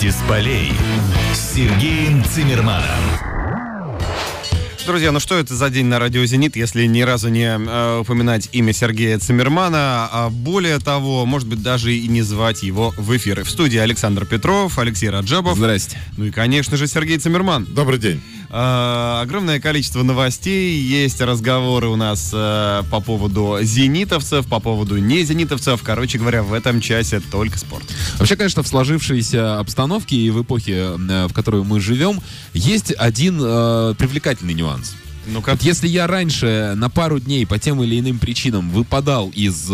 Новости с полей с Сергеем Цимерманом. Друзья, ну что это за день на радио «Зенит», если ни разу не упоминать имя Сергея Цимермана, а более того, может быть, даже и не звать его в эфиры. В студии Александр Петров, Алексей Раджабов. Здрасте. Ну и, конечно же, Сергей Цимерман. Добрый день. Огромное количество новостей, есть разговоры у нас по поводу зенитовцев, по поводу не зенитовцев. Короче говоря, в этом часе только спорт. Вообще, конечно, в сложившейся обстановке и в эпохе, в которой мы живем, есть один привлекательный нюанс. Ну-ка. Вот если я раньше на пару дней по тем или иным причинам выпадал из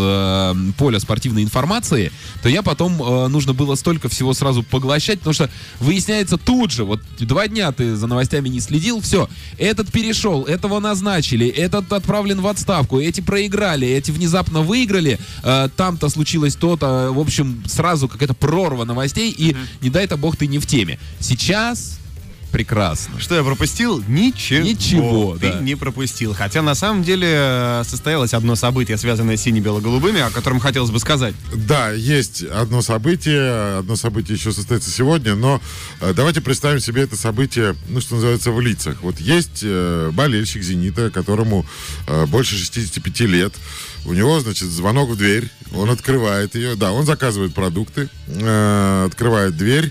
поля спортивной информации, то я потом нужно было столько всего сразу поглощать, потому что выясняется тут же, вот 2 дня ты за новостями не следил, все, этот перешел, этого назначили, этот отправлен в отставку, эти проиграли, эти внезапно выиграли, там-то случилось то-то, в общем, сразу какая-то прорва новостей, и не дай-то бог ты не в теме. Сейчас... прекрасно. Что я пропустил? Ничего. Ты не пропустил. Хотя на самом деле состоялось одно событие, связанное с сине-бело-голубыми, о котором хотелось бы сказать. Да, есть одно событие. Одно событие еще состоится сегодня, но давайте представим себе это событие, ну, что называется, в лицах. Вот есть болельщик «Зенита», которому больше 65 лет. У него, значит, звонок в дверь. Он открывает ее. Да, он заказывает продукты, открывает дверь.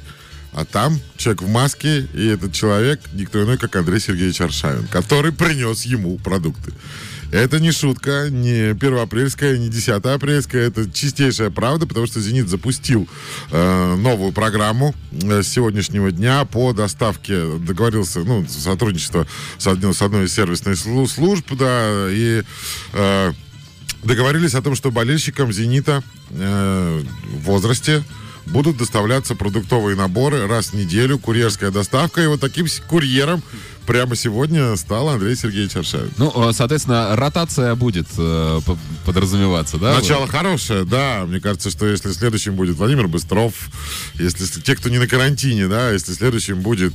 А там человек в маске, и этот человек никто иной, как Андрей Сергеевич Аршавин, который принес ему продукты. Это не шутка, не 1 апрельская, не 10 апрельская, это чистейшая правда, потому что «Зенит» запустил новую программу с сегодняшнего дня по доставке, договорился, ну, сотрудничество с одной из сервисных служб, да, и... договорились о том, что болельщикам «Зенита» в возрасте будут доставляться продуктовые наборы раз в неделю, курьерская доставка. И вот таким курьером прямо сегодня стал Андрей Сергеевич Аршавин. Ну, соответственно, ротация будет подразумеваться, да? Начало хорошее, да. Мне кажется, что если следующим будет Владимир Быстров, если те, кто не на карантине, да, если следующим будет...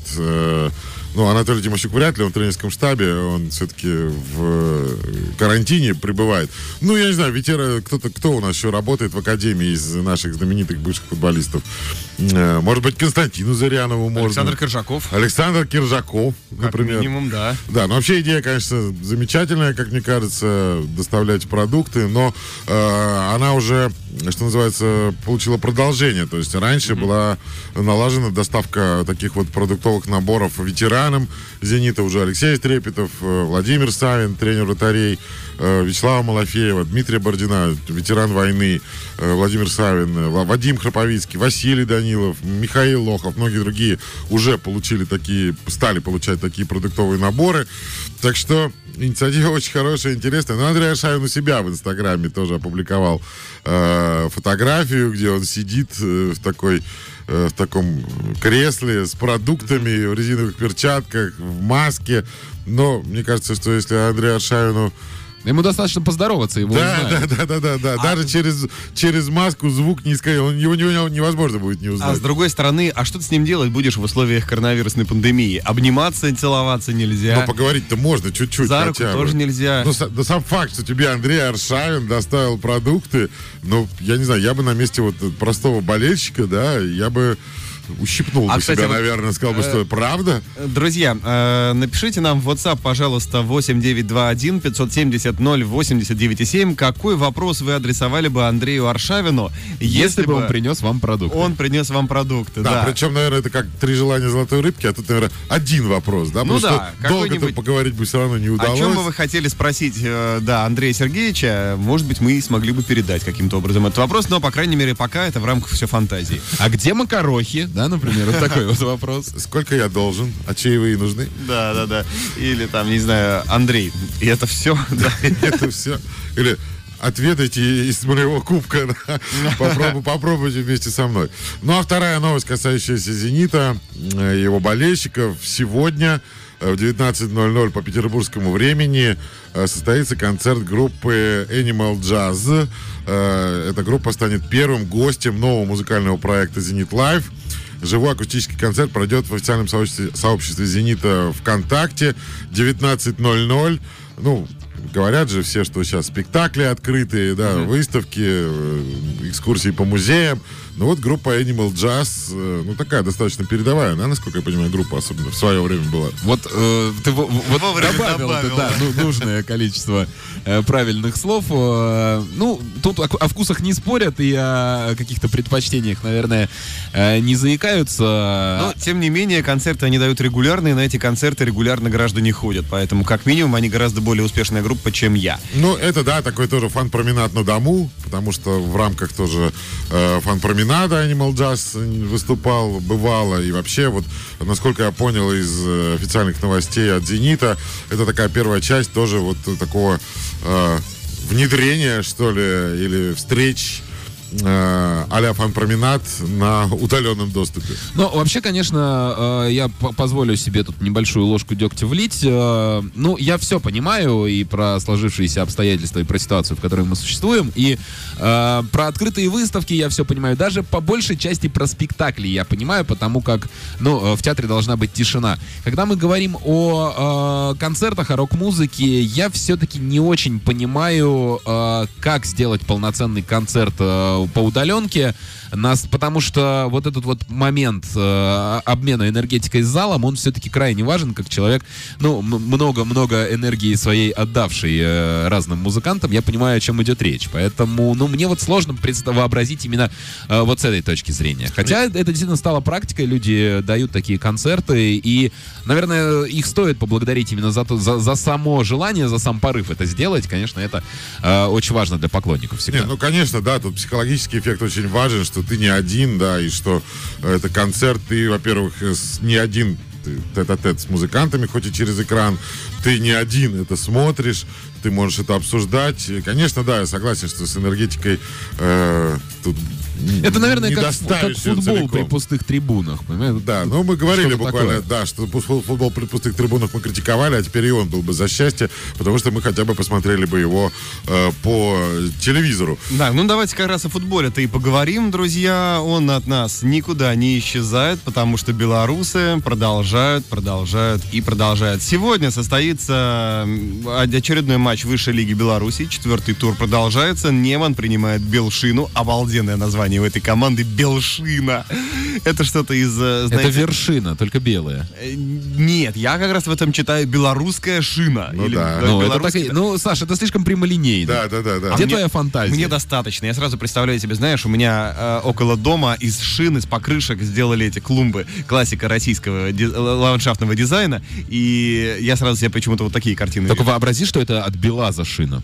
Ну, Анатолий Тимощук вряд ли, он в тренерском штабе, он все-таки в карантине пребывает. Ну, я не знаю, ветеран, кто у нас еще работает в академии из наших знаменитых бывших футболистов? Может быть, Константину Зырянову можно. Александр Киржаков. Александр Киржаков, например. Как минимум, да. Да, но вообще идея, конечно, замечательная, как мне кажется, доставлять продукты, но она уже, что называется, получила продолжение. То есть раньше была налажена доставка таких вот продуктовых наборов ветеранов, «Зенита» уже Алексей Стрепетов, Владимир Савин, тренер вратарей, Вячеслава Малафеева, Дмитрия Бородина, ветеран войны, Владимир Савин, Вадим Храповицкий, Василий Данилов, Михаил Лохов, многие другие уже получили такие, стали получать такие продуктовые наборы. Так что инициатива очень хорошая, интересная. Но Андрей Аршавин у себя в Инстаграме тоже опубликовал фотографию, где он сидит в таком кресле с продуктами, в резиновых перчатках, в маске. Но мне кажется, что если Андрею Аршавину... Ему достаточно поздороваться, его узнают. Да. Даже через маску звук не искать, его невозможно будет не узнать. А с другой стороны, а что ты с ним делать будешь в условиях коронавирусной пандемии? Обниматься, целоваться нельзя. Ну, поговорить-то можно чуть-чуть. За руку тоже нельзя. Ну, да, сам факт, что тебе Андрей Аршавин доставил продукты, ну, я не знаю, я бы на месте вот простого болельщика, да, я бы... ущипнул бы себя, наверное, сказал бы, что правда. Друзья, напишите нам в WhatsApp, пожалуйста, 8921 570 089 7. Какой вопрос вы адресовали бы Андрею Аршавину, если бы он принес вам продукты? Он принес вам продукты, да. Причем, наверное, это как 3 желания золотой рыбки, а тут, наверное, 1 вопрос, да? Потому что долго-то поговорить бы все равно не удалось. О чем бы вы хотели спросить, да, Андрея Сергеевича, может быть, мы смогли бы передать каким-то образом этот вопрос, но, по крайней мере, пока это в рамках все фантазии. А где макарохи? Да, например, вот такой вот вопрос. Сколько я должен? А чаевые нужны? Да. Или там, не знаю, Андрей. И это все? Да, это все. Или отведайте из моего кубка. Попробуйте вместе со мной. Ну, а вторая новость, касающаяся «Зенита», его болельщиков. Сегодня в 19:00 по петербургскому времени состоится концерт группы Animal Jazz. Эта группа станет первым гостем нового музыкального проекта «Зенит Лайв». Живой акустический концерт пройдет в официальном сообществе «Зенита» ВКонтакте. 19:00. Ну, Говорят же все, что сейчас спектакли открытые, да, выставки, экскурсии по музеям. Ну вот группа Animal Jazz, ну такая достаточно передовая, да, насколько я понимаю, группа особенно в свое время была. Вот ты добавил, да, нужное количество правильных слов. Ну, тут о вкусах не спорят и о каких-то предпочтениях, наверное, не заикаются. Но, тем не менее, концерты они дают регулярные, на эти концерты регулярно граждане ходят, поэтому, как минимум, они гораздо более успешная группа, чем я. Ну, это, да, такой тоже фан-променад на дому, потому что в рамках тоже фан-променад Animal Jazz выступал, бывало, и вообще, вот, насколько я понял из официальных новостей от «Зенита», это такая первая часть тоже вот такого внедрения, что ли, или встреч а-ля фан-променад на удаленном доступе. Ну, вообще, конечно, я позволю себе тут небольшую ложку дегтя влить. Ну, я все понимаю и про сложившиеся обстоятельства, и про ситуацию, в которой мы существуем, и про открытые выставки я все понимаю. Даже по большей части про спектакли я понимаю, потому как, ну, в театре должна быть тишина. Когда мы говорим о концертах, о рок-музыке, я все-таки не очень понимаю, как сделать полноценный концерт по удаленке, потому что вот этот вот момент обмена энергетикой с залом, он все-таки крайне важен, как человек, ну, много-много энергии своей отдавший разным музыкантам, я понимаю, о чем идет речь. Поэтому, ну, мне вот сложно вообразить именно вот с этой точки зрения. Хотя это действительно стало практикой, люди дают такие концерты, и, наверное, их стоит поблагодарить именно за само желание, за сам порыв это сделать. Конечно, это очень важно для поклонников всегда. Нет, ну, конечно, да, тут психологический эффект очень важен, что ты не один, да, и что это концерт, ты, во-первых, не один тет-а-тет с музыкантами, хоть и через экран, ты не один это смотришь, ты можешь это обсуждать. И, конечно, да, я согласен, что с энергетикой тут это, наверное, как футбол целиком при пустых трибунах. Понимаете? Да, ну мы говорили что-то буквально, такое. Да, что футбол при пустых трибунах мы критиковали, а теперь и он был бы за счастье, потому что мы хотя бы посмотрели бы его по телевизору. Да, ну давайте как раз о футболе-то и поговорим, друзья. Он от нас никуда не исчезает, потому что белорусы продолжают. Сегодня состоится очередной матч высшей лиги Беларуси. 4-й тур продолжается. Неман принимает Белшину. Обалденное название у этой команды — Белшина. Это что-то из... Знаете, это вершина, только белая. Нет, я как раз в этом читаю белорусская шина. Ну, или, да. Ну, это, ну, Саша, это слишком прямолинейно. Да. А где твоя фантазия? Мне достаточно. Я сразу представляю себе, знаешь, у меня около дома из шин, из покрышек сделали эти клумбы. Классика российского ландшафтного дизайна. И я сразу себе почему-то вот такие картины... Только вообрази, что это от Белаза шина.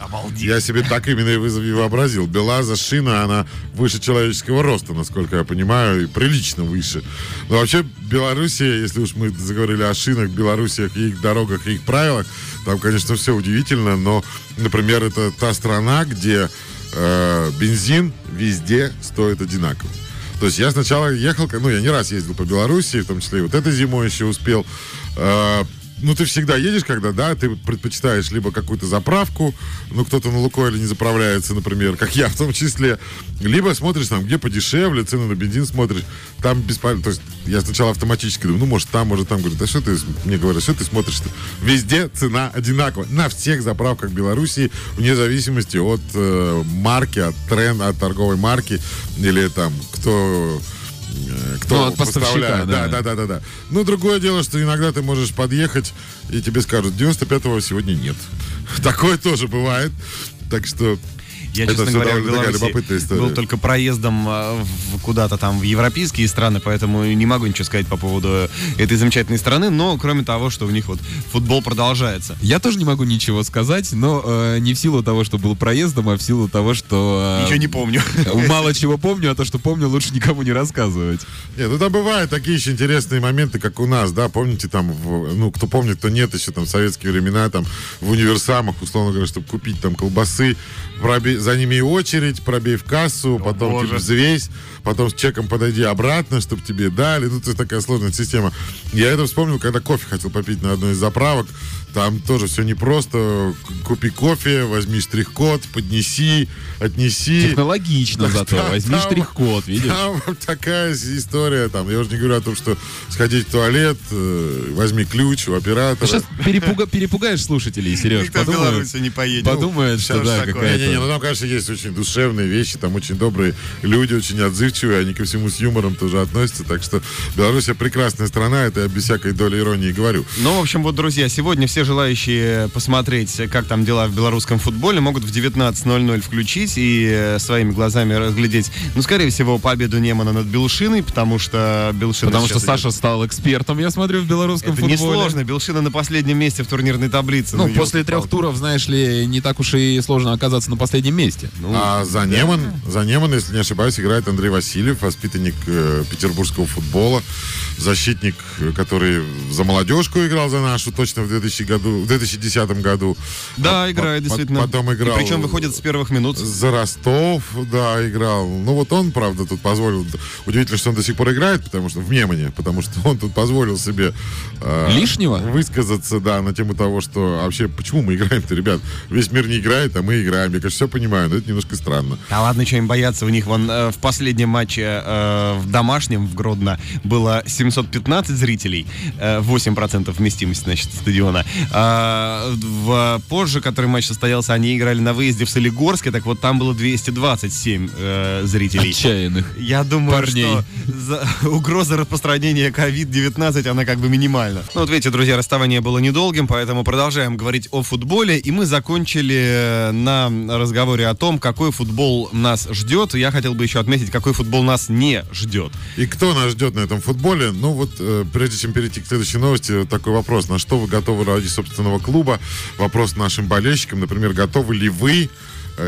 Обалдеть. Я себе так именно и вообразил. Белаза шина, она выше человеческого роста, насколько я понимаю, и прилично выше. Но вообще Белоруссия, если уж мы заговорили о шинах, Белоруссиях, и их дорогах, и их правилах, там, конечно, все удивительно, но, например, это та страна, где бензин везде стоит одинаково. То есть я сначала ехал, ну, я не раз ездил по Белоруссии, в том числе и вот этой зимой еще успел. Ну, ты всегда едешь, когда, да, ты предпочитаешь либо какую-то заправку, ну, кто-то на Лукойле не заправляется, например, как я в том числе, либо смотришь там, где подешевле, цены на бензин смотришь, там бесполезно. То есть я сначала автоматически думаю, ну, может, там, говорю, да что ты, мне говорят, что ты смотришь-то? Везде цена одинаковая, на всех заправках Белоруссии, вне зависимости от марки, от тренда, от торговой марки, или там, кто поставляет. Да. Ну, другое дело, что иногда ты можешь подъехать, и тебе скажут, 95-го сегодня нет. Такое тоже бывает. Так что... Я, честно говоря, в Беларуси был только проездом куда-то там в европейские страны, поэтому не могу ничего сказать по поводу этой замечательной страны, но кроме того, что у них вот футбол продолжается. Я тоже не могу ничего сказать, но не в силу того, что был проездом, а в силу того, что... Ничего не помню. Мало чего помню, а то, что помню, лучше никому не рассказывать. Нет, ну там бывают такие еще интересные моменты, как у нас, да, помните там, ну, кто помнит, кто нет, еще там в советские времена, там в универсамах, условно говоря, чтобы купить там колбасы, за ними очередь, пробей в кассу, потом типа, взвесь, потом с чеком подойди обратно, чтобы тебе дали. Ну, это такая сложная система. Я это вспомнил, когда кофе хотел попить на одной из заправок. Там тоже все непросто. Купи кофе, возьми штрих-код, поднеси, отнеси. Технологично зато. Возьми штрих-код, видишь? Там такая история. Там, я уже не говорю о том, что сходить в туалет, возьми ключ у оператора. Сейчас перепугаешь слушателей, Сереж. Никто в Беларусь не поедет. Подумает, что да, какая-то... Не-не-не, ну там, конечно, есть очень душевные вещи, там очень добрые люди, очень отзывчивые, они ко всему с юмором тоже относятся. Так что Беларусь прекрасная страна, это я без всякой доли иронии говорю. Ну, в общем, вот, друзья, сегодня все желающие посмотреть, как там дела в белорусском футболе, могут в 19:00 включить и своими глазами разглядеть, ну, скорее всего, победу Немана над Белшиной, потому что Белшина... Потому что Саша стал экспертом, я смотрю, в белорусском футболе. Это несложно, Белшина на последнем месте в турнирной таблице. Ну, после 3 туров, знаешь ли, не так уж и сложно оказаться на последнем месте. Ну, а за Неман, если не ошибаюсь, играет Андрей Васильев, воспитанник петербургского футбола, защитник, который за молодежку играл за нашу точно в 2010 году. Да, играет, действительно. Потом играл. И причем выходит с первых минут. За Ростов, да, играл. Ну вот он, правда, тут позволил. Удивительно, что он до сих пор играет, потому что в Немане, потому что он тут позволил себе лишнего высказаться, да, на тему того, что вообще, почему мы играем-то, ребят? Весь мир не играет, а мы играем. Я, конечно, все понимаю, но это немножко странно. Да ладно, что им бояться? У них вон в последнем матче в домашнем, в Гродно, было 715 зрителей, 8% вместимости, значит, стадиона. Позже, который матч состоялся, они играли на выезде в Солигорске, так вот там было 227 зрителей. Отчаянных. Я думаю, парней. Что угроза распространения COVID-19, она как бы минимальна. Ну вот видите, друзья, расставание было недолгим, поэтому продолжаем говорить о футболе, и мы закончили на разговоре о том, какой футбол нас ждет. Я хотел бы еще отметить, какой футбол нас не ждет. И кто нас ждет на этом футболе? Ну вот, прежде чем перейти к следующей новости, вот такой вопрос. На что вы готовы ради собственного клуба? Вопрос нашим болельщикам. Например, готовы ли вы,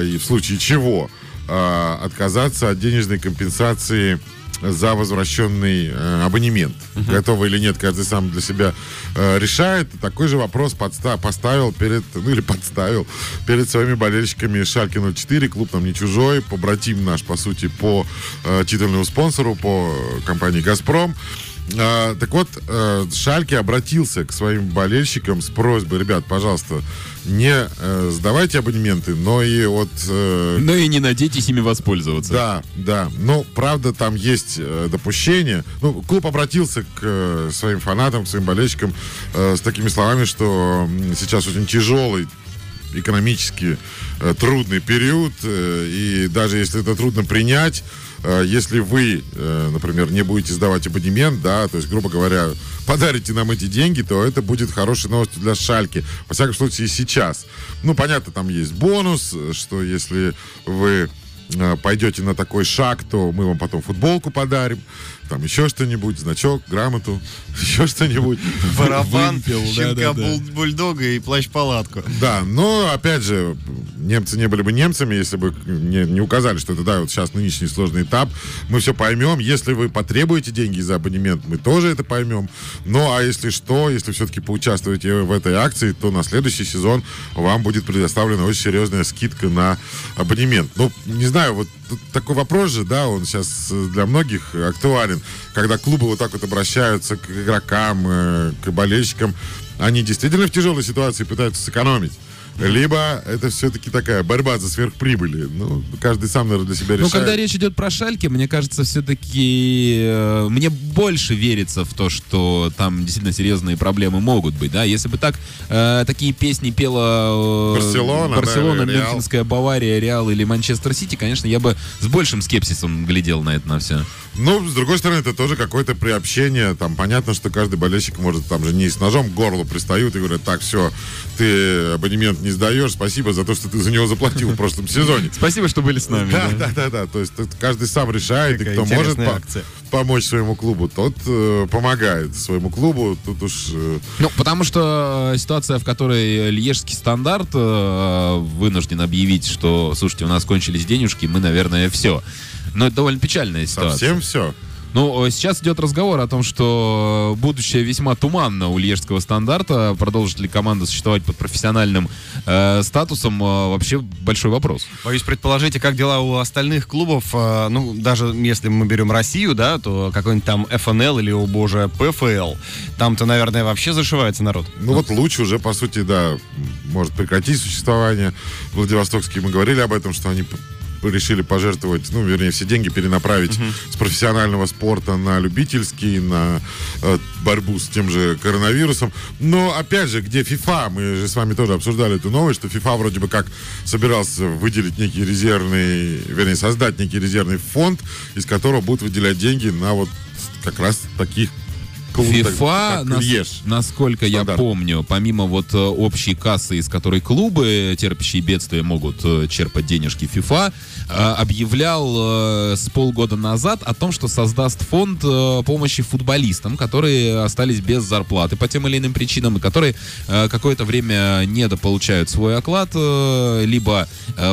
и в случае чего, отказаться от денежной компенсации за возвращенный абонемент. Готовы или нет, каждый сам для себя решает. Такой же вопрос поставил перед своими болельщиками Шальке 04, клуб нам не чужой, побратим наш, по сути, по титульному спонсору, по компании «Газпром». Так вот, Шальке обратился к своим болельщикам с просьбой: ребят, пожалуйста, не сдавайте абонементы, но и вот... но и не надейтесь ими воспользоваться. Да, да. Но, правда, там есть допущение. Ну, клуб обратился к своим фанатам, к своим болельщикам с такими словами, что сейчас очень тяжелый экономически трудный период, и даже если это трудно принять, если вы, например, не будете сдавать абонемент, да, то есть, грубо говоря, подарите нам эти деньги, то это будет хорошей новостью для Шальки. Во всяком случае, сейчас. Ну, понятно, там есть бонус, что если вы пойдете на такой шаг, то мы вам потом футболку подарим, там еще что-нибудь, значок, грамоту, еще что-нибудь. Барабан, щенка бульдога и плащ-палатку. Да, но, опять же, немцы не были бы немцами, если бы не указали, что это, да, вот сейчас нынешний сложный этап, мы все поймем. Если вы потребуете деньги за абонемент, мы тоже это поймем. Ну, а если что, если все-таки поучаствуете в этой акции, то на следующий сезон вам будет предоставлена очень серьезная скидка на абонемент. Ну, не знаю, вот такой вопрос же, да, он сейчас для многих актуален. Когда клубы вот так вот обращаются к игрокам, к болельщикам, они действительно в тяжелой ситуации пытаются сэкономить. Либо это все-таки такая борьба за сверхприбыли. Ну, каждый сам, наверное, для себя решает. Ну, когда речь идет про Шальки, мне кажется, все-таки мне больше верится в то, что там действительно серьезные проблемы могут быть, да. Если бы так такие песни пела Барселона, да, Мюнхенская Бавария, Реал или Манчестер Сити, конечно, я бы с большим скепсисом глядел на это, на все. Ну, с другой стороны, это тоже какое-то приобщение. Там понятно, что каждый болельщик может, там же не с ножом к горлу пристают и говорят: так, все, ты абонемент не сдаешь, спасибо за то, что ты за него заплатил в прошлом сезоне. Спасибо, что были с нами. Да. То есть каждый сам решает, и кто может помочь своему клубу, тот помогает своему клубу. Тут уж... Ну, потому что ситуация, в которой Льежский Стандарт вынужден объявить, что, слушайте, у нас кончились денежки, мы, наверное, все. Но это довольно печальная ситуация. Совсем все. Ну, сейчас идет разговор о том, что будущее весьма туманно у лиежского «Стандарта». Продолжит ли команда существовать под профессиональным статусом, вообще большой вопрос. Боюсь предположить, и как дела у остальных клубов. Ну, даже если мы берем Россию, да, то какой-нибудь там ФНЛ или, о боже, ПФЛ. Там-то, наверное, вообще зашивается народ. Ну, вот Луч уже, по сути, да, может прекратить существование. Владивостокские, мы говорили об этом, что они... решили пожертвовать, ну, вернее, все деньги перенаправить с профессионального спорта на любительский, на борьбу с тем же коронавирусом. Но, опять же, где FIFA? Мы же с вами тоже обсуждали эту новость, что FIFA вроде бы как собирался выделить некий резервный, вернее, создать некий резервный фонд, из которого будут выделять деньги на вот как раз таких FIFA, насколько я помню, помимо вот общей кассы, из которой клубы, терпящие бедствия, могут черпать денежки, FIFA объявлял с полгода назад о том, что создаст фонд помощи футболистам, которые остались без зарплаты по тем или иным причинам, и которые какое-то время недополучают свой оклад, либо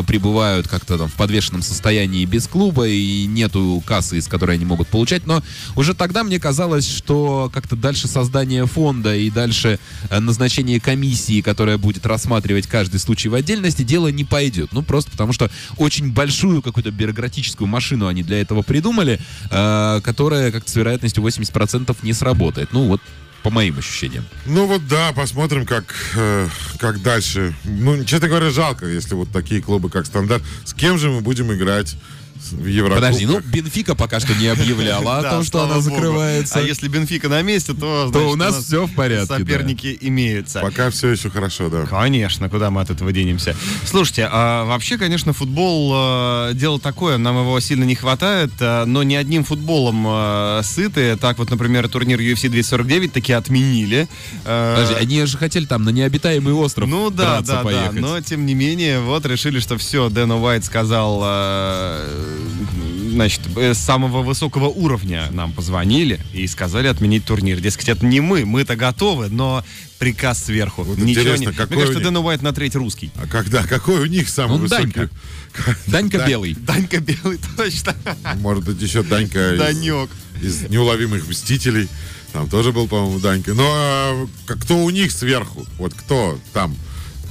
пребывают как-то там в подвешенном состоянии без клуба, и нету кассы, из которой они могут получать. Но уже тогда мне казалось, что как-то дальше создание фонда и дальше назначение комиссии, которая будет рассматривать каждый случай в отдельности, дело не пойдет. Ну, просто потому что очень большую какую-то бюрократическую машину они для этого придумали, которая как-то с вероятностью 80% не сработает. Ну, вот по моим ощущениям. Ну, вот да, посмотрим, как дальше. Ну, честно говоря, жалко, если вот такие клубы, как «Стандарт». С кем же мы будем играть? Подожди, ну Бенфика пока что не объявляла о том, что она закрывается. А если Бенфика на месте, то у нас все в порядке. Соперники имеются. Пока все еще хорошо, да. Конечно, куда мы от этого денемся. Слушайте, вообще, конечно, футбол дело такое, нам его сильно не хватает, но не одним футболом сыты. Так вот, например, турнир UFC 249 таки отменили. Подожди, они же хотели там на необитаемый остров драться поехать. Ну да, но тем не менее, вот решили, что все, Дэн Уайт сказал... Значит, с самого высокого уровня нам позвонили и сказали отменить турнир. Дескать, это не мы, мы-то готовы, но приказ сверху. Вот интересно, какой мне кажется, Дэн Уайт на треть русский. А когда? Какой у них самый высокий? Данька Белый. Данька Белый, точно. Может быть, еще Данька из «Неуловимых мстителей». Там тоже был, по-моему, Данька. Но кто у них сверху? Вот кто там?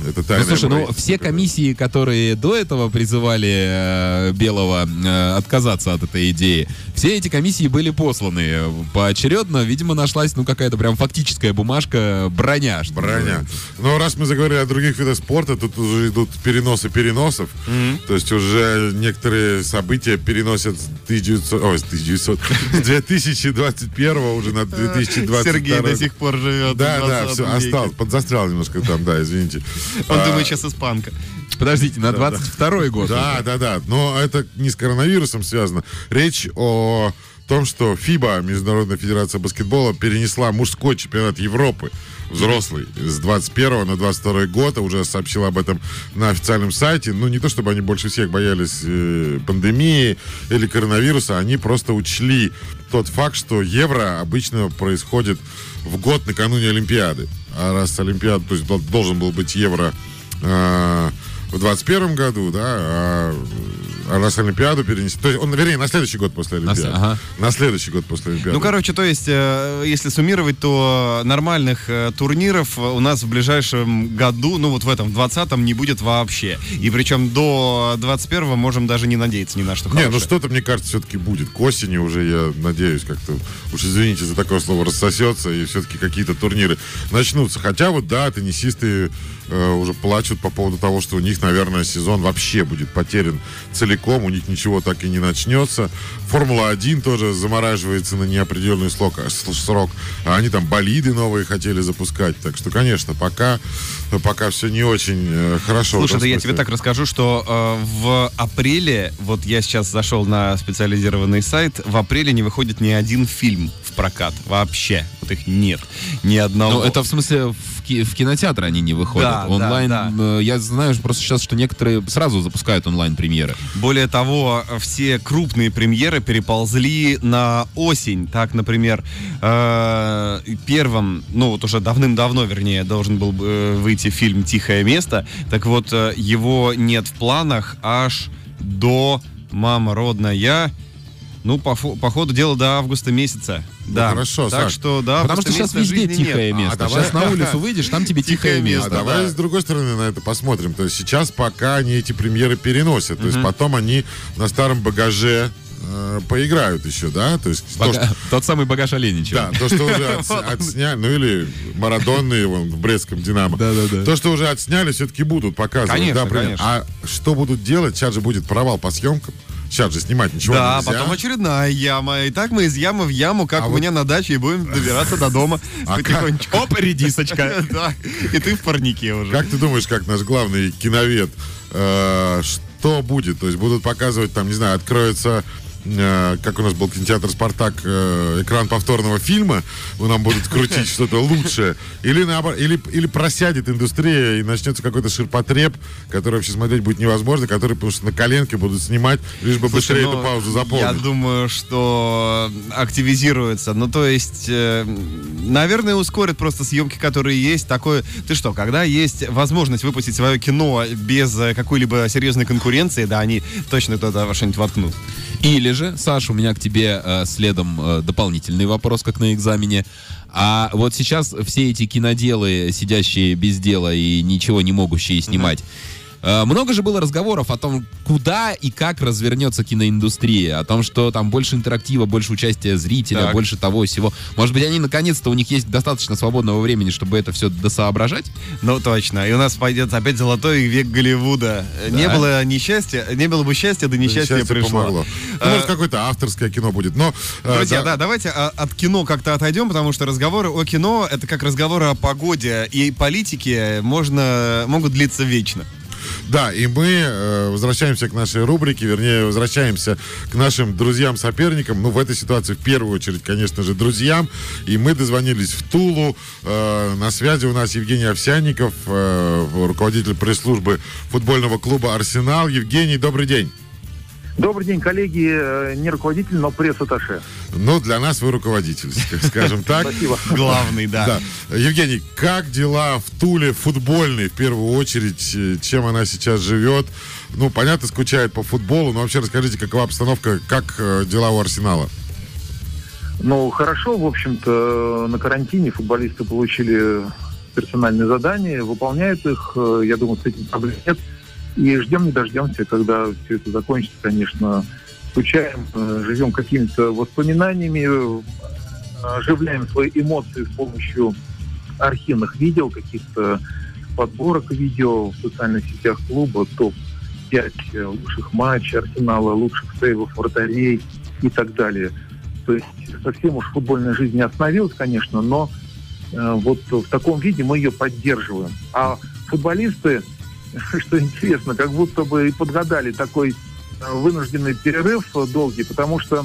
Ну, слушай, ну все комиссии, которые до этого призывали Белого отказаться от этой идеи, все эти комиссии были посланы поочередно. Видимо, нашлась, ну, какая-то прям фактическая бумажка, броня. Ну, раз мы заговорили о других видах спорта, тут уже идут переносы переносов. То есть уже некоторые события переносят с 2021 уже на 2022. Сергей до сих пор живет. Да, все, осталось, подзастрял немножко там, да, извините. Он думает сейчас испанка. Подождите, на 22-й год. Да. Но это не с коронавирусом связано. Речь о том, что ФИБА, Международная федерация баскетбола, перенесла мужской чемпионат Европы взрослый с 21 на 22 год. Уже сообщила об этом на официальном сайте. Ну, не то чтобы они больше всех боялись пандемии или коронавируса. Они просто учли тот факт, что Евро обычно происходит в год накануне Олимпиады. А раз Олимпиада, то есть должен был быть Евро в 21 году, да, а раз Олимпиаду перенесли... То есть он, вернее, на следующий год после Олимпиады. На следующий год после Олимпиады. Ну, короче, то есть, если суммировать, то нормальных турниров у нас в ближайшем году, ну, вот в этом, в 20-м, не будет вообще. И причем до 21-го можем даже не надеяться ни на что хорошее. Не, ну что-то, мне кажется, все-таки будет. К осени уже, я надеюсь, как-то... Уж извините за такое слово, рассосется, и все-таки какие-то турниры начнутся. Хотя вот, да, теннисисты уже плачут по поводу того, что у них, наверное, сезон вообще будет потерян целиком, у них ничего так и не начнется. Формула-1 тоже замораживается на неопределенный срок. А они там болиды новые хотели запускать. Так что, конечно, пока все не очень хорошо. Слушай, да я тебе так расскажу, что в апреле, вот я сейчас зашел на специализированный сайт, в апреле не выходит ни один фильм в прокат вообще. Вот их нет. Ни одного. Ну, это в смысле в кинотеатры они не выходят. Да, онлайн, да. Я знаю просто сейчас, что некоторые сразу запускают онлайн-премьеры. Более того, все крупные премьеры переползли на осень. Так, например, первым, ну вот уже давным-давно, вернее, должен был выйти фильм «Тихое место». Так вот, его нет в планах аж до «Мама родная». Ну, по ходу дела до августа месяца. Да, ну, хорошо, так Саш, что да. Потому что сейчас везде тихое место. А давай сейчас на улицу выйдешь, там тебе тихое место. А давай с другой стороны на это посмотрим. То есть сейчас пока они эти премьеры переносят. То есть потом они на старом багаже поиграют еще, да? То есть тот самый багаж Оленичева. Да, то, что уже отсняли, ну или Марадонны вон, в Брестском Динамо. Да. То, что уже отсняли, все-таки будут показывать. Конечно, да, конечно. А что будут делать? Сейчас же будет провал по съемкам. Сейчас же снимать ничего нельзя. Да, потом очередная яма. И так мы из ямы в яму, как у меня на даче, и будем добираться до дома потихонечку. Оп, редисочка. И ты в парнике уже. Как ты думаешь, как наш главный киновед, что будет? То есть будут показывать, там, не знаю, откроется... Как у нас был кинотеатр «Спартак», экран повторного фильма, нам будут крутить что-то лучшее. Или просядет индустрия и начнется какой-то ширпотреб, который вообще смотреть будет невозможно, который, потому что на коленке будут снимать, лишь бы быстрее эту паузу заполнить. Я думаю, что активизируется. Ну, то есть, наверное, ускорят просто съемки, которые есть. Такое... Ты что, когда есть возможность выпустить свое кино без какой-либо серьезной конкуренции, да, они точно туда во что-нибудь воткнут. Или же, Саш, у меня к тебе следом дополнительный вопрос, как на экзамене. А вот сейчас все эти киноделы, сидящие без дела и ничего не могущие снимать, много же было разговоров о том, куда и как развернется киноиндустрия, о том, что там больше интерактива, больше участия зрителя, так, больше того всего. Может быть, они наконец-то, у них есть достаточно свободного времени, чтобы это все досоображать? Ну, точно. И у нас пойдет опять золотой век Голливуда. Да. Не было несчастья, не было бы счастья, да несчастье пришло. Может, какое-то авторское кино будет. Но, друзья, да, давайте от кино как-то отойдем, потому что разговоры о кино, это как разговоры о погоде и политике могут длиться вечно. Да, и мы возвращаемся к нашей рубрике, вернее, возвращаемся к нашим друзьям-соперникам. Ну, в этой ситуации в первую очередь, конечно же, друзьям. И мы дозвонились в Тулу. На связи у нас Евгений Овсянников, руководитель пресс-службы футбольного клуба «Арсенал». Евгений, добрый день. Добрый день, коллеги. Не руководитель, но пресс-атташе. Ну, для нас вы руководитель, скажем так. Спасибо. Главный, да. Евгений, как дела в Туле футбольной, в первую очередь? Чем она сейчас живет? Ну, понятно, скучает по футболу, но вообще расскажите, какова обстановка, как дела у «Арсенала»? Ну, хорошо, в общем-то, на карантине футболисты получили персональные задания, выполняют их. Я думаю, с этим проблем нет. И ждем, не дождемся, когда все это закончится, конечно. Скучаем, живем какими-то воспоминаниями, оживляем свои эмоции с помощью архивных видео, каких-то подборок видео в социальных сетях клуба, топ-5 лучших матчей «Арсенала», лучших сейвов, вратарей и так далее. То есть совсем уж футбольная жизнь не остановилась, конечно, но вот в таком виде мы ее поддерживаем. А футболисты, что интересно, как будто бы и подгадали такой вынужденный перерыв долгий, потому что,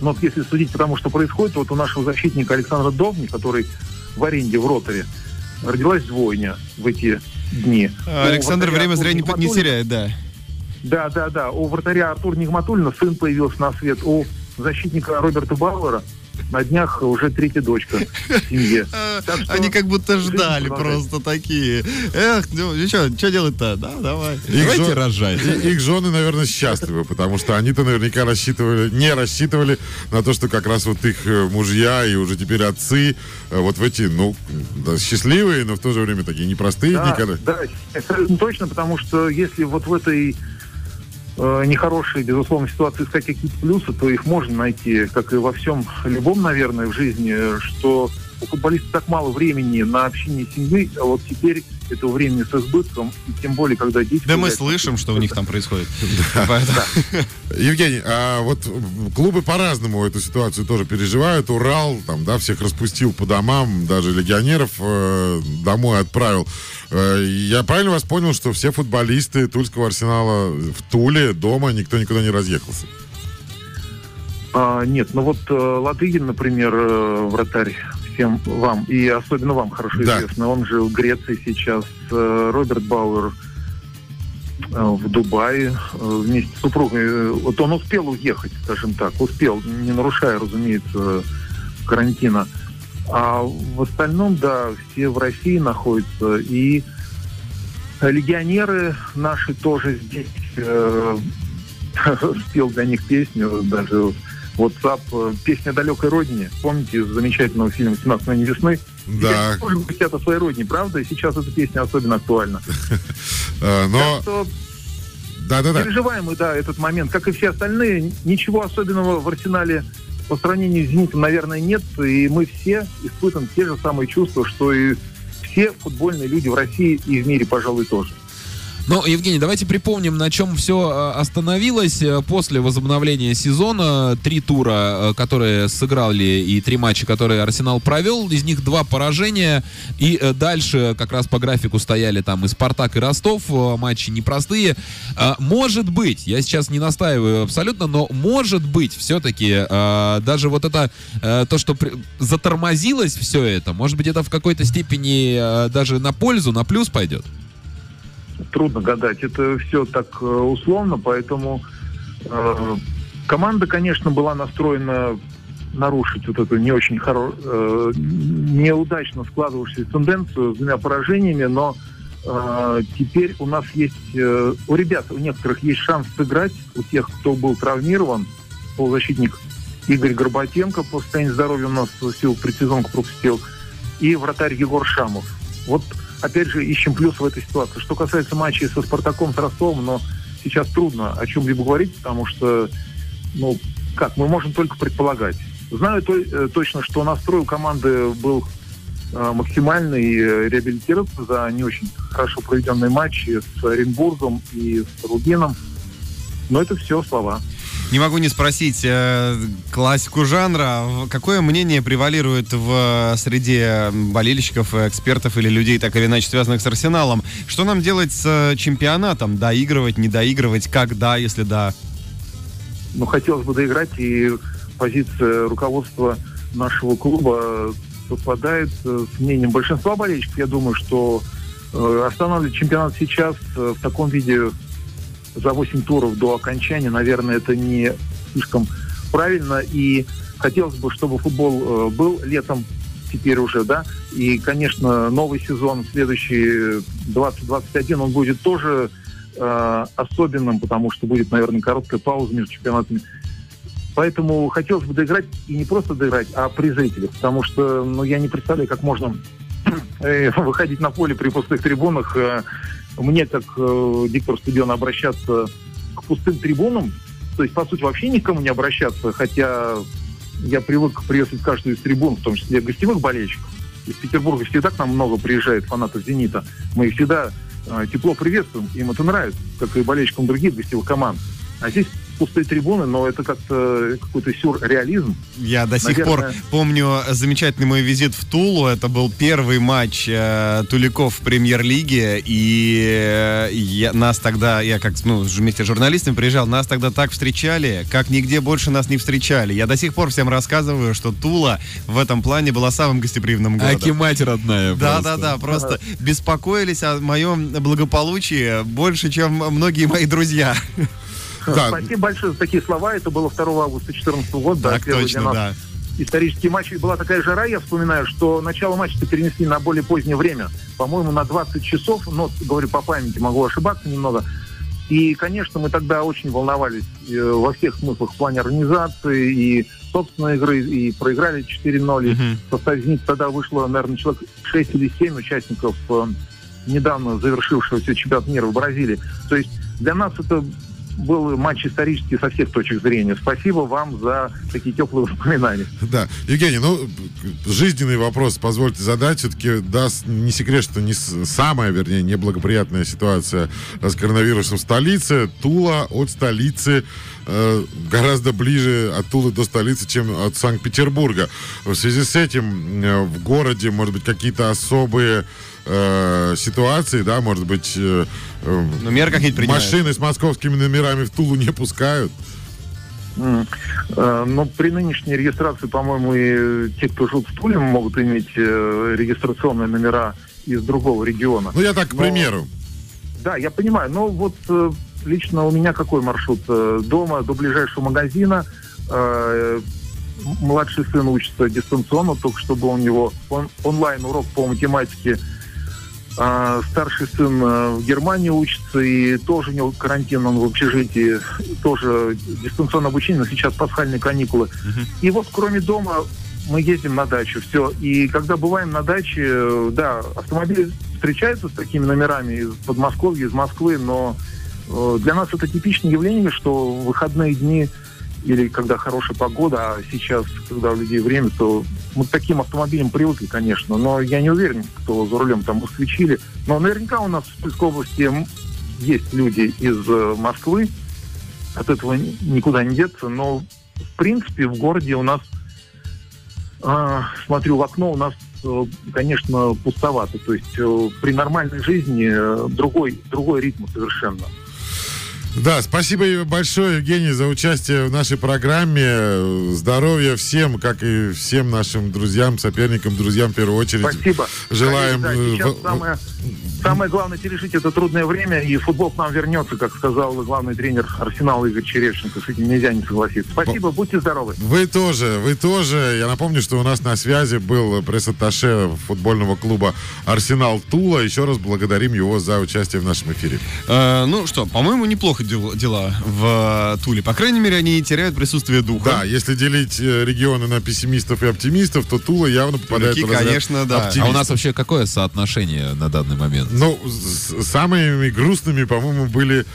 ну вот если судить по тому, что происходит, вот у нашего защитника Александра Довни, который в аренде в «Роторе», родилась двойня в эти дни. Александр время зря не теряет, да. Да. У вратаря Артура Нигматуллина сын появился на свет, у защитника Роберта Бауэра на днях уже третья дочка в семье. Они как будто ждали просто такие. Эх, ну что делать-то? Да, давай. Давайте рожать. Их жены, наверное, счастливы, потому что они-то наверняка не рассчитывали на то, что как раз вот их мужья и уже теперь отцы вот в эти, ну, счастливые, но в то же время такие непростые. Да, точно, потому что если вот в этой нехорошие, безусловно, ситуации искать какие-то плюсы, то их можно найти, как и во всем любом, наверное, в жизни, что у футболиста так мало времени на общение с семьей, а вот теперь этого времени с избытком, и тем более, когда дети... Да мы слышим, что у них там происходит. Евгений, а вот клубы по-разному эту ситуацию тоже переживают. Урал, там, да, всех распустил по домам, даже легионеров домой отправил. Я правильно вас понял, что все футболисты тульского «Арсенала» в Туле, дома, никто никуда не разъехался? Нет, ну вот Ладыгин, например, вратарь, всем вам, и особенно вам хорошо известно, он же в Греции сейчас, Роберт Бауэр в Дубае вместе с супругой. Вот он успел уехать, скажем так, не нарушая, разумеется, карантина. А в остальном, да, все в России находятся, и легионеры наши тоже здесь. Спел для них песню, даже WhatsApp, песня «Далекой родине». Помните из замечательного фильма «17 мгновений весны»? Да. Все говорят о своей родине, правда? И сейчас эта песня особенно актуальна. Но... Да-да-да. Переживаем мы, да, этот момент. Как и все остальные, ничего особенного в арсенале по сравнению с «Зенитом», наверное, нет. И мы все испытываем те же самые чувства, что и все футбольные люди в России и в мире, пожалуй, тоже. Ну, Евгений, давайте припомним, на чем все остановилось после возобновления сезона. 3 тура, которые сыграли, и 3 матча, которые Арсенал провел. Из них 2 поражения. И дальше как раз по графику стояли там и Спартак, и Ростов. Матчи непростые. Может быть, я сейчас не настаиваю абсолютно, но может быть все-таки даже вот это, то, что затормозилось все это, может быть, это в какой-то степени даже на пользу, на плюс пойдет? Трудно гадать. Это все так условно, поэтому команда, конечно, была настроена нарушить вот эту не очень неудачно складывавшуюся тенденцию с 2 поражениями, но теперь у нас есть... у ребят, у некоторых есть шанс сыграть, у тех, кто был травмирован. Полузащитник Игорь Горбатенко по состоянию здоровья у нас всю предсезонку пропустил. И вратарь Егор Шамов. Вот опять же, ищем плюс в этой ситуации. Что касается матчей со «Спартаком», с Ростовом, но сейчас трудно о чем-либо говорить, потому что, ну, как, мы можем только предполагать. Знаю точно, что настрой у команды был максимальный, и реабилитироваться за не очень хорошо проведенные матчи с Оренбургом и с Рубином. Но это все слова. Не могу не спросить классику жанра. Какое мнение превалирует в среде болельщиков, экспертов или людей, так или иначе связанных с «Арсеналом»? Что нам делать с чемпионатом? Доигрывать, не доигрывать? Когда, если да? Ну, хотелось бы доиграть, и позиция руководства нашего клуба совпадает с мнением большинства болельщиков. Я думаю, что останавливать чемпионат сейчас в таком виде... за 8 туров до окончания, наверное, это не слишком правильно. И хотелось бы, чтобы футбол был летом теперь уже, да. И, конечно, новый сезон, следующий 2021, он будет тоже особенным, потому что будет, наверное, короткая пауза между чемпионатами. Поэтому хотелось бы доиграть, и не просто доиграть, а при зрителях. Потому что, ну, я не представляю, как можно выходить на поле при пустых трибунах. Мне, как диктор стадиона, обращаться к пустым трибунам, то есть, по сути, вообще никому не обращаться, хотя я привык приветствовать каждую из трибун, в том числе гостевых болельщиков. Из Петербурга всегда к нам много приезжает фанатов «Зенита». Мы их всегда тепло приветствуем, им это нравится, как и болельщикам других гостевых команд. А здесь пустые трибуны, но это как-то какой-то сюрреализм. Я до сих пор помню замечательный мой визит в Тулу. Это был первый матч туликов в премьер-лиге. И нас тогда, я как вместе с журналистами приезжал, нас тогда так встречали, как нигде больше нас не встречали. Я до сих пор всем рассказываю, что Тула в этом плане была самым гостеприимным городом. Аки мать родная. Да-да-да, просто беспокоились о моем благополучии больше, чем многие мои друзья. Да. Спасибо большое за такие слова. Это было 2 августа 2014 года. Так точно, да. Исторический матч. Была такая жара, я вспоминаю, что начало матча-то перенесли на более позднее время. По-моему, на 20 часов. Но, говорю по памяти, могу ошибаться немного. И, конечно, мы тогда очень волновались во всех смыслах в плане организации и собственной игры. И проиграли 4-0. В составе «Зенита» тогда вышло, наверное, человек 6 или 7 участников недавно завершившегося чемпионата мира в Бразилии. То есть для нас это... был матч исторический со всех точек зрения. Спасибо вам за такие теплые воспоминания. Да, Евгений, ну, жизненный вопрос, позвольте задать. Все-таки, да, не секрет, что неблагоприятная ситуация с коронавирусом в столице. Тула от столицы гораздо ближе от Тулы до столицы, чем от Санкт-Петербурга. В связи с этим в городе, может быть, какие-то особые ситуации, да, может быть, меры какие-то принимают. Машины с московскими номерами в Тулу не пускают. Но при нынешней регистрации, по-моему, и те, кто живут в Туле, могут иметь регистрационные номера из другого региона. Ну, я так, к примеру. Да, я понимаю. Но вот лично у меня какой маршрут? Дома до ближайшего магазина. Младший сын учится дистанционно, только что был у него онлайн-урок по математике. Старший сын в Германии учится, и тоже у него карантин, он в общежитии, тоже дистанционное обучение, но сейчас пасхальные каникулы. И вот кроме дома мы ездим на дачу, все. И когда бываем на даче, да, автомобили встречаются с такими номерами из Подмосковья, из Москвы, но для нас это типичное явление, что в выходные дни или когда хорошая погода, а сейчас, когда у людей время, то мы к таким автомобилям привыкли, конечно, но я не уверен, кто за рулем там москвичили. Но наверняка у нас в Тульской области есть люди из Москвы, от этого никуда не деться, но в принципе в городе у нас, смотрю в окно, у нас, конечно, пустовато. То есть при нормальной жизни другой ритм совершенно. Да, спасибо большое, Евгений, за участие в нашей программе. Здоровья всем, как и всем нашим друзьям, соперникам, друзьям в первую очередь. Спасибо. Желаем... Конечно, да. Сейчас самое главное — пережить это трудное время, и футбол к нам вернется, как сказал главный тренер «Арсенала» Игорь Черевченко. С этим нельзя не согласиться. Спасибо, будьте здоровы. Вы тоже. Я напомню, что у нас на связи был пресс-атташе футбольного клуба «Арсенал» Тула. Еще раз благодарим его за участие в нашем эфире. По-моему, неплохо дела в Туле. По крайней мере, они теряют присутствие духа. Да, если делить регионы на пессимистов и оптимистов, то Тула явно попадает в разряд, конечно, да. Оптимистов. А у нас вообще какое соотношение на данный момент? Ну, самыми грустными, по-моему, были...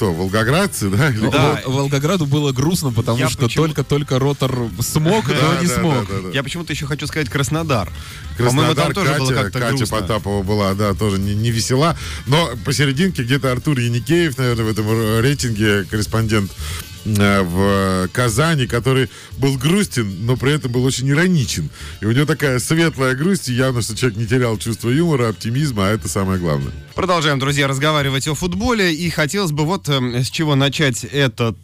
Волгоградцы, да? Да, Волгограду было грустно, потому что только Ротор смог, но не смог. Я почему-то еще хочу сказать Краснодар, там тоже было как-то грустно. Катя Потапова была, да, тоже не весела. Но посерединке где-то Артур Яникеев, наверное, в этом рейтинге корреспондент в Казани, который был грустен, но при этом был очень ироничен. И у него такая светлая грусть, и явно, что человек не терял чувство юмора, оптимизма, а это самое главное. Продолжаем, друзья, разговаривать о футболе, и хотелось бы вот с чего начать этот...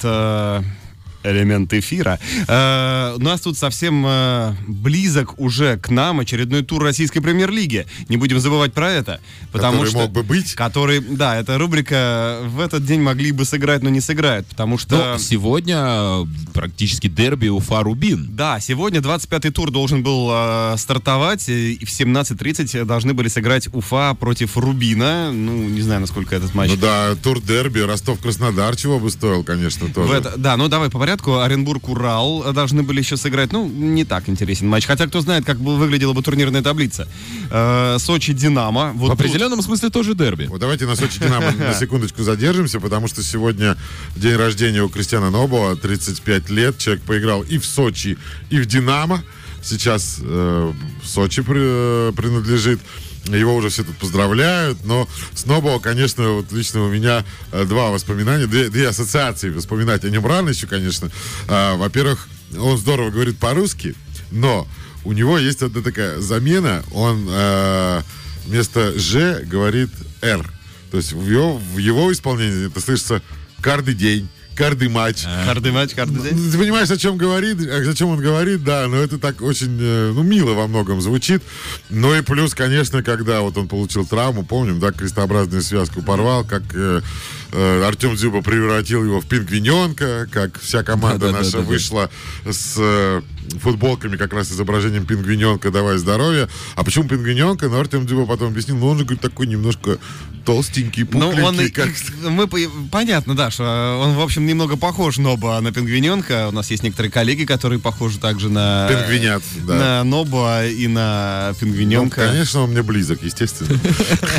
элемент эфира. У нас тут совсем близок уже к нам очередной тур российской премьер-лиги. Не будем забывать про это. Который мог бы быть. Да, эта рубрика в этот день могли бы сыграть, но не сыграют, потому что... Но сегодня практически дерби Уфа-Рубин. Да, сегодня 25-й тур должен был стартовать, и в 17:30 должны были сыграть Уфа против Рубина. Не знаю, насколько этот матч... тур дерби, Ростов-Краснодар, чего бы стоил, конечно, тоже. Давай по порядку. Оренбург-Урал должны были еще сыграть. Не так интересен матч. Хотя, кто знает, как выглядела бы турнирная таблица. Сочи-Динамо. В определенном смысле тоже дерби. Давайте на Сочи-Динамо на секундочку задержимся, потому что сегодня день рождения у Кристиана Нобо, 35 лет. Человек поиграл и в Сочи, и в Динамо. Сейчас Сочи принадлежит. Его уже все тут поздравляют, но с Нобо, конечно, вот лично у меня два воспоминания, две ассоциации вспоминать о нем рано еще, конечно. Во-первых, он здорово говорит по-русски, но у него есть одна такая замена, он вместо «Ж» говорит «Р». То есть в его исполнении это слышится каждый день. Каждый матч. Каждый день. Ты понимаешь, о чем он говорит, да, но это так очень, мило во многом звучит. Ну и плюс, конечно, когда вот он получил травму, помним, да, крестообразную связку порвал, как Артем Дзюба превратил его в пингвиненка, как вся команда наша вышла с футболками как раз с изображением пингвиненка «Давай здоровья». А почему пингвиненка? Но Артем Дзюба потом объяснил, он же, говорит, такой немножко толстенький, пухленький. Понятно, да, что он, в общем, немного похож Нобо на пингвиненка. У нас есть некоторые коллеги, которые похожи также на... Пингвинят, да. На Нобо и на пингвиненка. Конечно, он мне близок, естественно.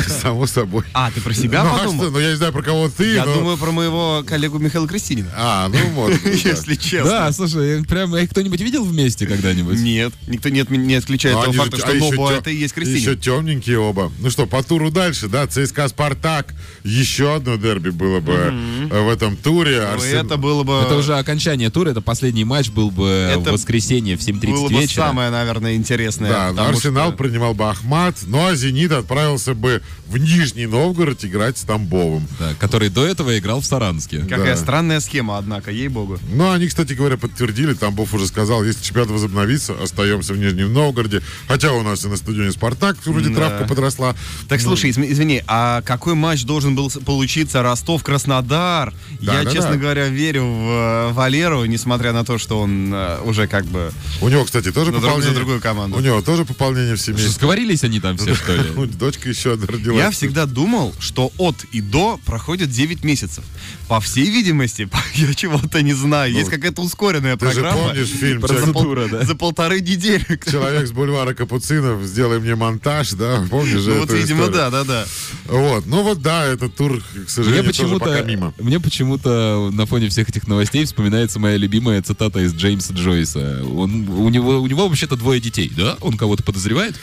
Само собой. А, ты про себя подумал? Я не знаю, про кого ты. Я думаю, про моего коллегу Михаила Крестинина. Может. Если честно. Да, слушай, прям их кто-нибудь видел вместе когда-нибудь? Нет, никто не отключает того факта, что Нобо это и есть Крестинин. Еще темненькие оба. По туру дальше, да, ЦСКА «Спартак». Еще одно дерби было бы в этом туре. Это было бы... Это уже окончание тура, это последний матч был бы в воскресенье в 7:30 вечера. Было бы самое, наверное, интересное. Да, Арсенал принимал бы Ахмат, а Зенит отправился бы в Нижний Новгород играть с Тамбовым. Да, который до этого играл в Саранске. Какая странная схема, однако, ей-богу. Они, кстати говоря, подтвердили, Тамбов уже сказал, если чемпионат возобновится, остаемся в Нижнем Новгороде. Хотя у нас и на стадионе «Спартак» вроде травка подросла. Так, слушай, извини, а какой матч должен был получиться Ростов-Краснодар? Да, Я, честно говоря, верю в Валеру, несмотря на то, что он уже как бы... У него, кстати, тоже пополнение. Другую команду. У него тоже пополнение в семье. Сговорились они там все, что ли? Дочка еще родилась. Я всегда думал, что от и до проходит 9 месяцев. По всей видимости, я чего-то не знаю. Есть какая-то ускоренная программа. Ты же помнишь фильм «Процедура», да? За полторы недели. «Человек с бульвара Капуцинов», «Сделай мне монтаж», да? Помнишь же эту историю? Вот, видимо, да. Вот, ну вот, да, этот тур, к сожалению, тоже пока мимо. Мне почему-то на фоне всех этих новостей вспоминается моя любимая цитата из Джеймса Джойса. У него вообще-то двое детей, да? Он кого-то подозревает?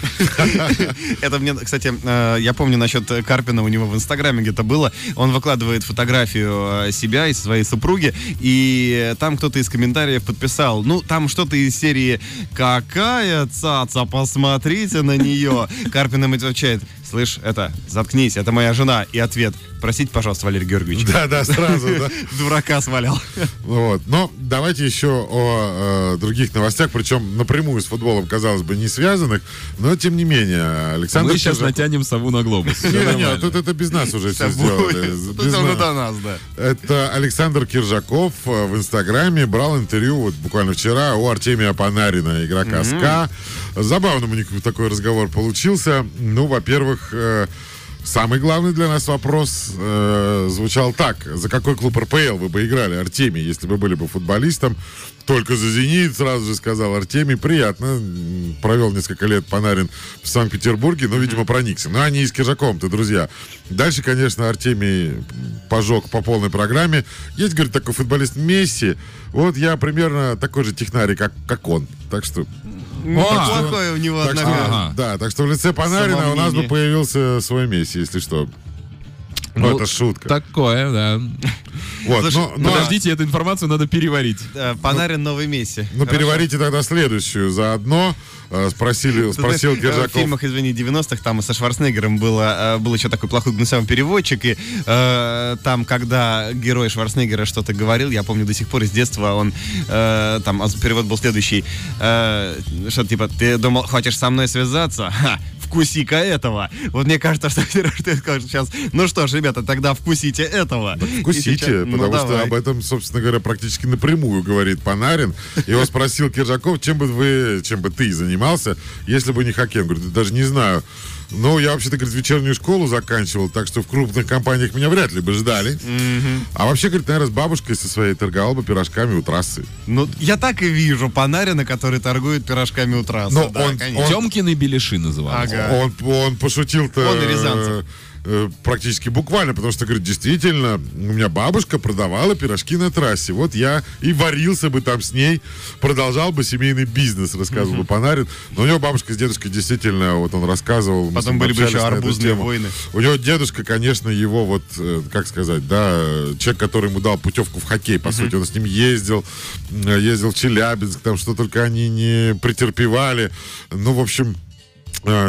Это мне, кстати, я помню насчет Карпина, у него в Инстаграме где-то было. Он выкладывает фотографию себя и своей супруги, и там кто-то из комментариев подписал, ну, там что-то из серии «Какая цаца, посмотрите на нее!» Карпин им отвечает: «Слышь, это, заткнись, это моя жена». И ответ: «Простите, пожалуйста, Валерий Георгиевич». Да, сразу, да. Дурака свалял. Вот. Но давайте еще о других новостях, причем напрямую с футболом, казалось бы, не связанных, но тем не менее. Александр, мы сейчас натянем сову на глобус. Нет, тут это без нас уже все сделали. Тут до нас, да. Это Александр Киржаков в Инстаграме брал интервью вот буквально вчера у Артемия Панарина, игрока СКА. Забавным у них такой разговор получился. Ну, во-первых, самый главный для нас вопрос звучал так: за какой клуб РПЛ вы бы играли, Артемий, если бы были бы футболистом? Только за «Зенит», сразу же сказал Артемий. Приятно. Провел несколько лет Панарин в Санкт-Петербурге, но, видимо, проникся. Но они и с Киржаком-то, друзья. Дальше, конечно, Артемий пожег по полной программе. Есть, говорит, такой футболист Месси. Вот я примерно такой же технарий, как он. Так что... Неплохое у него одноград. Да, так что в лице Панарина у нас бы появился свой Месси, если что. Ну, это шутка. Такое, да. Вот, слушай, подождите, эту информацию надо переварить. Да, Панарин — новый Месси. Ну, переварите тогда следующую заодно. Спросил Киржаков. В фильмах, извини, 90-х там со Шварценеггером был еще такой плохой гнусавый переводчик. И там, когда герой Шварценеггера что-то говорил, я помню до сих пор из детства, он там перевод был следующий. Что-то типа: «Ты думал, хочешь со мной связаться? Ха, вкуси-ка этого». Вот мне кажется, что ты скажешь сейчас: «Ну что ж, ребята, тогда вкусите этого». Так вкусите, сейчас, потому что об этом, собственно говоря, практически напрямую говорит Панарин. Его спросил Киржаков: чем бы ты занимался, если бы не хоккеем? Говорит: «Даже не знаю. Ну, я вообще-то, говорит, вечернюю школу заканчивал, так что в крупных компаниях меня вряд ли бы ждали. А вообще, говорит, наверное, с бабушкой со своей торговал бы пирожками у трассы». Ну, я так и вижу Панарина, который торгует пирожками у трассы. Ну, да, он Тёмкин и Беляши назывался. Ага. Он пошутил-то... Он и рязанцев. Практически буквально, потому что, говорит, действительно, у меня бабушка продавала пирожки на трассе. Вот я и варился бы там с ней, продолжал бы семейный бизнес, рассказывал бы Панарин. Но у него бабушка с дедушкой действительно, вот он рассказывал. Потом были бы еще арбузные войны. У него дедушка, конечно, его вот, как сказать, да, человек, который ему дал путевку в хоккей, по сути, он с ним ездил в Челябинск, там что только они не претерпевали. Ну, в общем,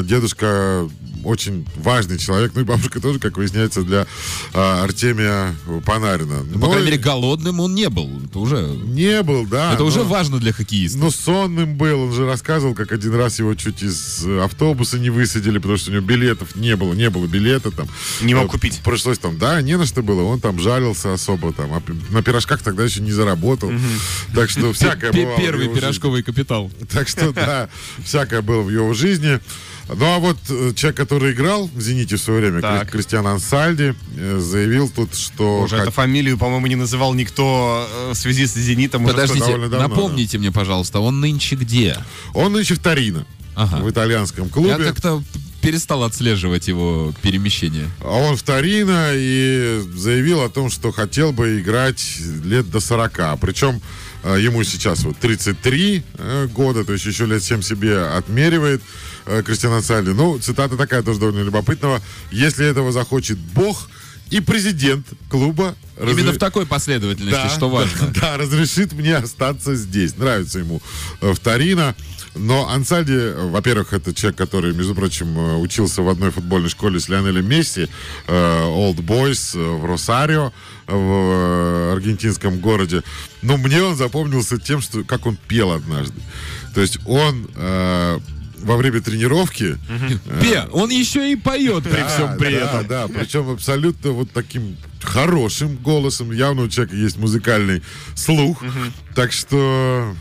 дедушка очень важный человек. Ну и бабушка тоже, как выясняется, для Артемия Панарина. Но, по крайней мере, голодным он не был. Это уже... Не был, да. Это уже важно для хоккеиста. Но сонным был. Он же рассказывал, как один раз его чуть из автобуса не высадили, потому что у него билетов не было билета там. Не мог купить. Пришлось там, да, не на что было. Он там жалился особо там. А на пирожках тогда еще не заработал. Так что всякое было. Первый пирожковый капитал. Так что, да, всякое было в его жизни. Ну, а вот человек, который играл в «Зените» в свое время, Кристиан Ансальди, заявил тут, что... Уже эту фамилию, по-моему, не называл никто в связи с «Зенитом». Подождите, уже довольно давно, напомните мне, пожалуйста, он нынче где? Он нынче в Торино, в итальянском клубе. Я как-то перестал отслеживать его перемещение. А он в Торино и заявил о том, что хотел бы играть лет до 40. Причем ему сейчас вот 33 года, то есть еще лет 7 себе отмеривает Кристиан Ансальди. Ну, цитата такая тоже довольно любопытного: «Если этого захочет Бог, и президент клуба... Именно в такой последовательности, да, что важно. Да, разрешит мне остаться здесь. Нравится ему Вторина. Но Ансальди, во-первых, это человек, который, между прочим, учился в одной футбольной школе с Лионелем Месси, Old Boys в Росарио, в аргентинском городе. Но мне он запомнился тем, что, как он пел однажды. То есть он... во время тренировки. Он еще и поет при всем при этом. Да, причем абсолютно вот таким хорошим голосом. Явно у человека есть музыкальный слух. Так что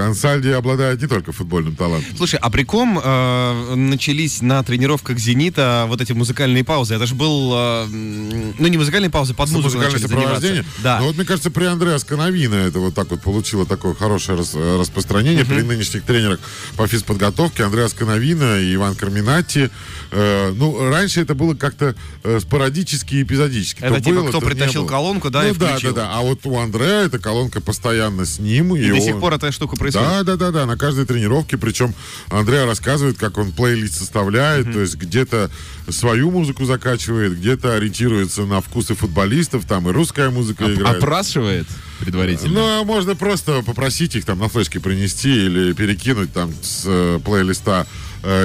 Ансальди обладает не только футбольным талантом. Слушай, а при ком начались на тренировках «Зенита» вот эти музыкальные паузы? Это же был... ну, не музыкальные паузы, под музыку начали заниматься. Да. Но вот, мне кажется, при Андреа Скановино это вот так вот получило такое хорошее распространение. При нынешних тренерах по физподготовке Андреа Скановино и Иван Карминати. Ну, раньше это было как-то спорадически и эпизодически. Это типа было, кто притащил колонку, да, ну, и включил. Да. А вот у Андрея эта колонка постоянно с ним. И до сих пор эта штука происходит. Да, на каждой тренировке. Причем Андреа рассказывает, как он плейлист составляет. То есть где-то свою музыку закачивает, где-то ориентируется на вкусы футболистов. Там и русская музыка играет. Опрашивает предварительно. Ну, можно просто попросить их там на флешке принести или перекинуть там с плейлиста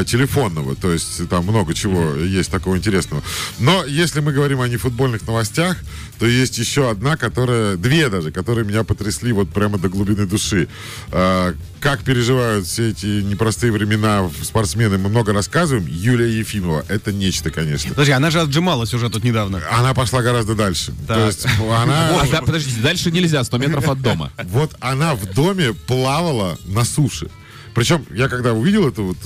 телефонного, то есть там много чего есть такого интересного. Но если мы говорим о нефутбольных новостях, то есть еще одна, две, которые меня потрясли вот прямо до глубины души. Как переживают все эти непростые времена спортсмены, мы много рассказываем. Юлия Ефимова, это нечто, конечно. Подожди, она же отжималась уже тут недавно. Она пошла гораздо дальше. То есть она... Подождите, дальше нельзя, 100 метров от дома. Вот она в доме плавала на суше. Причем, я когда увидел эту вот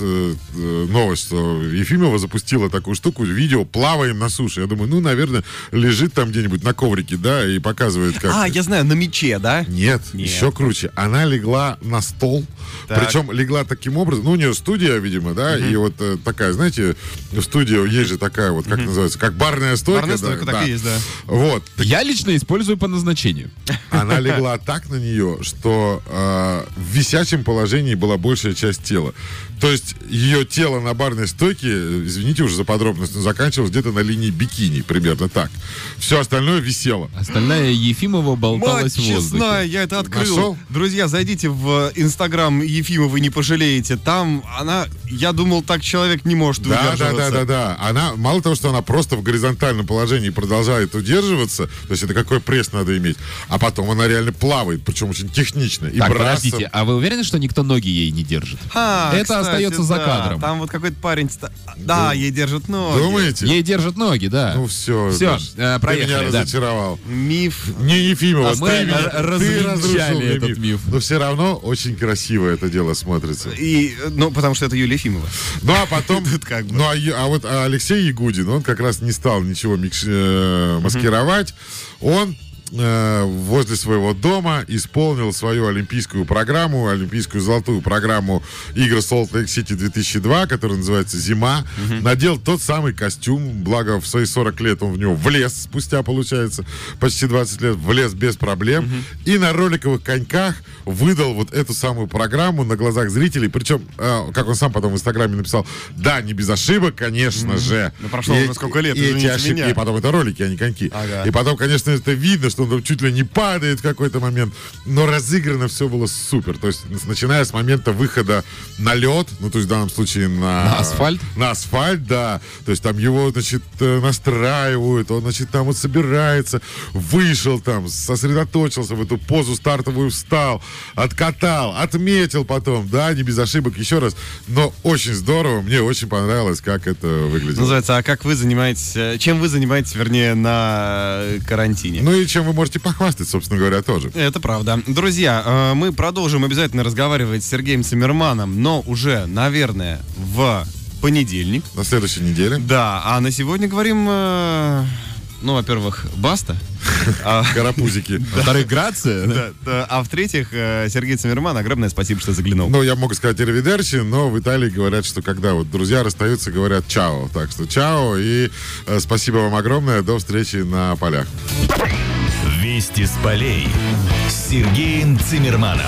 новость, что Ефимова запустила такую штуку, видео «Плаваем на суше». Я думаю, наверное, лежит там где-нибудь на коврике, да, и показывает, как... я знаю, на мяче, да? Нет, еще круче. Она легла на стол, причем легла таким образом. Ну, у нее студия, видимо, да, и вот такая, знаете, студия, есть же такая вот, как называется, как барная стойка. Барная стойка, так и есть, да. Вот. Я лично использую по назначению. Она легла так на нее, что в висячем положении была больше часть тела. То есть ее тело на барной стойке, извините уже за подробность, но заканчивалось где-то на линии бикини, примерно так. Все остальное висело. Остальная Ефимова болталась в воздухе. Честная, я это открыл. Нашел? Друзья, зайдите в Инстаграм Ефимовой, не пожалеете. Там она, я думал, так человек не может удерживаться. Да. Она, мало того, что она просто в горизонтальном положении продолжает удерживаться, то есть это какой пресс надо иметь, а потом она реально плавает, причем очень технично. Так, подождите, а вы уверены, что никто ноги ей не держит? Это остается за кадром. Там вот какой-то парень... Да, ей держат ноги. Думаете? Ей держат ноги, да. Ну все, проехали. Ты меня разочаровал. Миф. Не Ефимова. Ты разрушил этот миф. Но все равно очень красиво это дело смотрится. Ну, потому что это Юлия Ефимова. Ну, а потом... А вот Алексей Ягудин, он как раз не стал ничего маскировать. Он... возле своего дома исполнил свою олимпийскую золотую программу игр Солт-Лейк-Сити 2002, которая называется «Зима». Надел тот самый костюм, благо в свои 40 лет он в него влез, спустя, получается, почти 20 лет, влез без проблем. И на роликовых коньках выдал вот эту самую программу на глазах зрителей. Причем, как он сам потом в Инстаграме написал, да, не без ошибок, конечно же. Но прошло уже сколько лет, извините меня. И потом это ролики, а не коньки. И потом, конечно, это видно, что он чуть ли не падает в какой-то момент. Но разыграно все было супер. То есть, начиная с момента выхода на лед, ну, то есть, в данном случае на асфальт. На асфальт, да. То есть, там его, значит, настраивают. Он, значит, там вот собирается. Вышел там, сосредоточился в эту позу стартовую, встал. Откатал, отметил потом. Да, не без ошибок, еще раз. Но очень здорово. Мне очень понравилось, как это выглядело. Называется, а как вы занимаетесь... Чем вы занимаетесь, вернее, на карантине? Ну, и чем вы можете похвастать, собственно говоря, тоже. Это правда. Друзья, мы продолжим обязательно разговаривать с Сергеем Циммерманом, но уже, наверное, в понедельник. На следующей неделе. Да, а на сегодня говорим... Ну, во-первых, баста. Карапузики. Во-вторых, грация. А в-третьих, Сергей Циммерман, огромное спасибо, что заглянул. Ну, я могу сказать «Эрвидерчи», но в Италии говорят, что когда вот друзья расстаются, говорят «чао». Так что «чао» и спасибо вам огромное. До встречи на полях. Вести с полей с Сергеем Циммерманом.